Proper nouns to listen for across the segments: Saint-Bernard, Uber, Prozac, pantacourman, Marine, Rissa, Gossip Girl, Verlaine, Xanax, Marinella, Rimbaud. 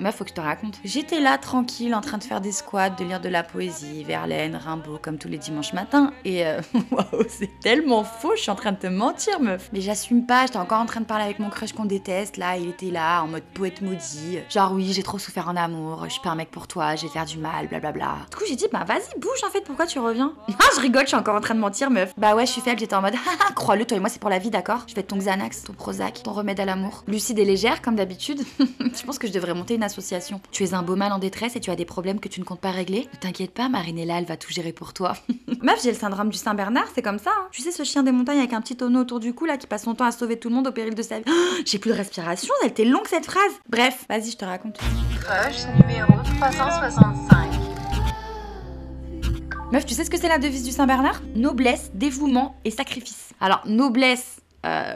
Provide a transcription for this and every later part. meuf, faut que je te raconte. J'étais là tranquille en train de faire des squats, de lire de la poésie, Verlaine, Rimbaud, comme tous les dimanches matins. Et waouh, c'est tellement faux, je suis en train de te mentir, meuf. Mais j'assume pas, j'étais encore en train de parler avec mon crush qu'on déteste, là, il était là, en mode poète maudit. Genre oui, j'ai trop souffert en amour, je suis pas un mec pour toi, j'ai l'air du mal, blablabla. Du coup, j'ai dit, bah vas-y, bouge en fait, pourquoi tu reviens? Ah, je rigole, je suis encore en train de mentir, meuf. Bah ouais, je suis faible, j'étais en mode, haha, crois-le, toi et moi, c'est pour la vie, d'accord? Je vais être ton Xanax, ton Prozac, ton remède à l'amour. Lucide et légère, comme d'habitude. Je pense que je devrais monter une association. Tu es un beau mal en détresse et tu as des problèmes que tu ne comptes pas régler. Ne t'inquiète pas, Marinella, elle va tout gérer pour toi. Meuf, j'ai le syndrome du Saint-Bernard, c'est comme ça. Hein. Tu sais, ce chien des montagnes avec un petit tonneau autour du cou là qui passe son temps à sauver tout le monde au péril de sa vie. Oh, j'ai plus de respiration, elle était longue cette phrase. Bref, vas-y, je te raconte. Crush numéro 365. Meuf, tu sais ce que c'est la devise du Saint-Bernard? Noblesse, dévouement et sacrifice. Alors, noblesse,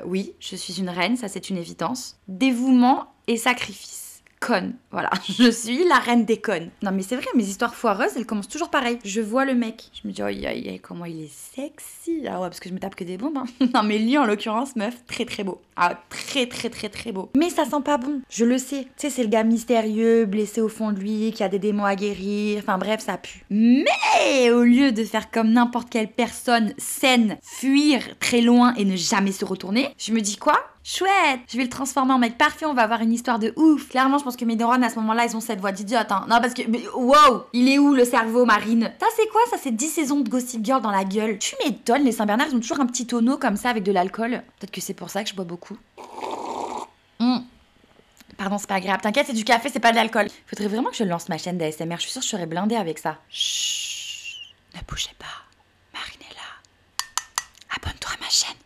oui, je suis une reine, ça c'est une évidence. Dévouement et sacrifice. Conne, voilà, je suis la reine des connes. Non mais c'est vrai, mes histoires foireuses, elles commencent toujours pareil. Je vois le mec, je me dis, aïe aïe aïe, comment il est sexy. Ah ouais, parce que je me tape que des bombes, hein. Non mais lui en l'occurrence, meuf, très très beau. Ah, très très très très beau. Mais ça sent pas bon, je le sais. Tu sais, c'est le gars mystérieux, blessé au fond de lui, qui a des démons à guérir, enfin bref, ça pue. Mais au lieu de faire comme n'importe quelle personne saine, fuir très loin et ne jamais se retourner, je me dis quoi? Chouette, je vais le transformer en mec parfait, on va avoir une histoire de ouf. Clairement, je pense que mes neurones à ce moment-là, ils ont cette voix d'idiote. Hein. Non, parce que. Mais, wow, il est où le cerveau, Marine? Ça, c'est quoi? Ça, c'est 10 saisons de Gossip Girl dans la gueule. Tu m'étonnes, les Saint-Bernard, ils ont toujours un petit tonneau comme ça avec de l'alcool. Peut-être que c'est pour ça que je bois beaucoup. Pardon, c'est pas agréable. T'inquiète, c'est du café, c'est pas de l'alcool. Faudrait vraiment que je lance ma chaîne d'ASMR, je suis sûre que je serais blindée avec ça. Chut, ne bougez pas. Marinella, abonne-toi à ma chaîne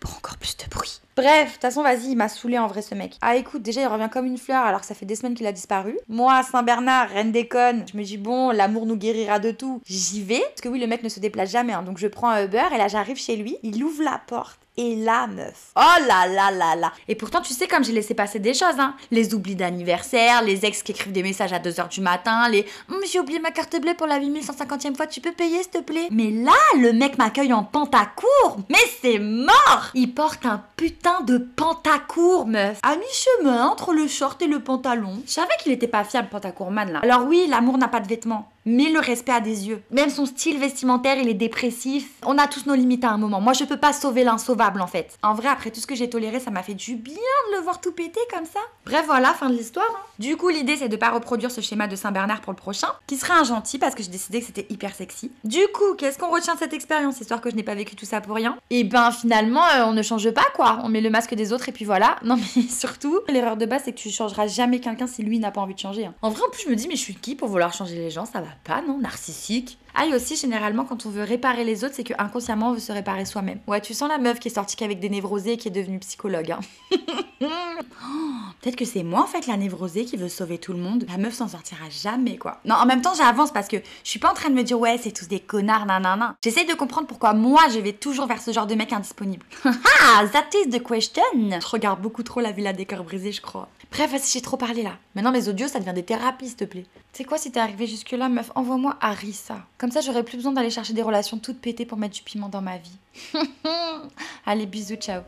pour encore plus de bruit. Bref, de toute façon, vas-y, il m'a saoulé en vrai ce mec. Ah écoute, déjà il revient comme une fleur alors que ça fait des semaines qu'il a disparu. Moi, Saint-Bernard, reine des connes, je me dis bon, l'amour nous guérira de tout. J'y vais. Parce que oui, le mec ne se déplace jamais, hein, donc je prends un Uber et là j'arrive chez lui. Il ouvre la porte. Et la meuf. Oh là là là là. Et pourtant, tu sais, comme j'ai laissé passer des choses, hein. Les oublis d'anniversaire, les ex qui écrivent des messages à 2 h du matin, les j'ai oublié ma carte bleue pour la 8150e fois, tu peux payer s'il te plaît? Mais là, le mec m'accueille en pantacourt. Mais c'est mort! Il porte un putain de pantacourt, meuf. À mi-chemin entre le short et le pantalon. Je savais qu'il était pas fiable, pantacourman là. Alors oui, l'amour n'a pas de vêtements. Mais le respect a des yeux. Même son style vestimentaire, il est dépressif. On a tous nos limites à un moment. Moi, je peux pas sauver l'insauvable, en fait. En vrai, après tout ce que j'ai toléré, ça m'a fait du bien de le voir tout péter comme ça. Bref, voilà, fin de l'histoire. Hein. Du coup, l'idée, c'est de pas reproduire ce schéma de Saint-Bernard pour le prochain, qui sera un gentil parce que j'ai décidé que c'était hyper sexy. Du coup, qu'est-ce qu'on retient de cette expérience, histoire que je n'ai pas vécu tout ça pour rien? Et ben, finalement, on ne change pas, quoi. On met le masque des autres et puis voilà. Non, mais surtout, l'erreur de base, c'est que tu changeras jamais quelqu'un si lui n'a pas envie de changer. Hein. En vrai, en plus, je me dis, mais je suis qui pour vouloir changer les gens? Ça va pas, non? Narcissique. Ah, et aussi, généralement, quand on veut réparer les autres, c'est que inconsciemment on veut se réparer soi-même. Ouais, tu sens la meuf qui est sortie qu'avec des névrosés et qui est devenue psychologue, hein. Peut-être que c'est moi, en fait, la névrosée qui veut sauver tout le monde. La meuf s'en sortira jamais, quoi. Non, en même temps, j'avance parce que je suis pas en train de me dire, ouais, c'est tous des connards, nanana. J'essaye de comprendre pourquoi moi, je vais toujours vers ce genre de mec indisponible. Ah, that is the question. Je regarde beaucoup trop la Villa des cœurs brisés, je crois. Bref, si j'ai trop parlé là. Maintenant, mes audios, ça devient des thérapies, s'il te plaît. Tu sais quoi, si t'es arrivé jusque-là, meuf, envoie-moi à Rissa. Comme ça, j'aurais plus besoin d'aller chercher des relations toutes pétées pour mettre du piment dans ma vie. Allez, bisous, ciao.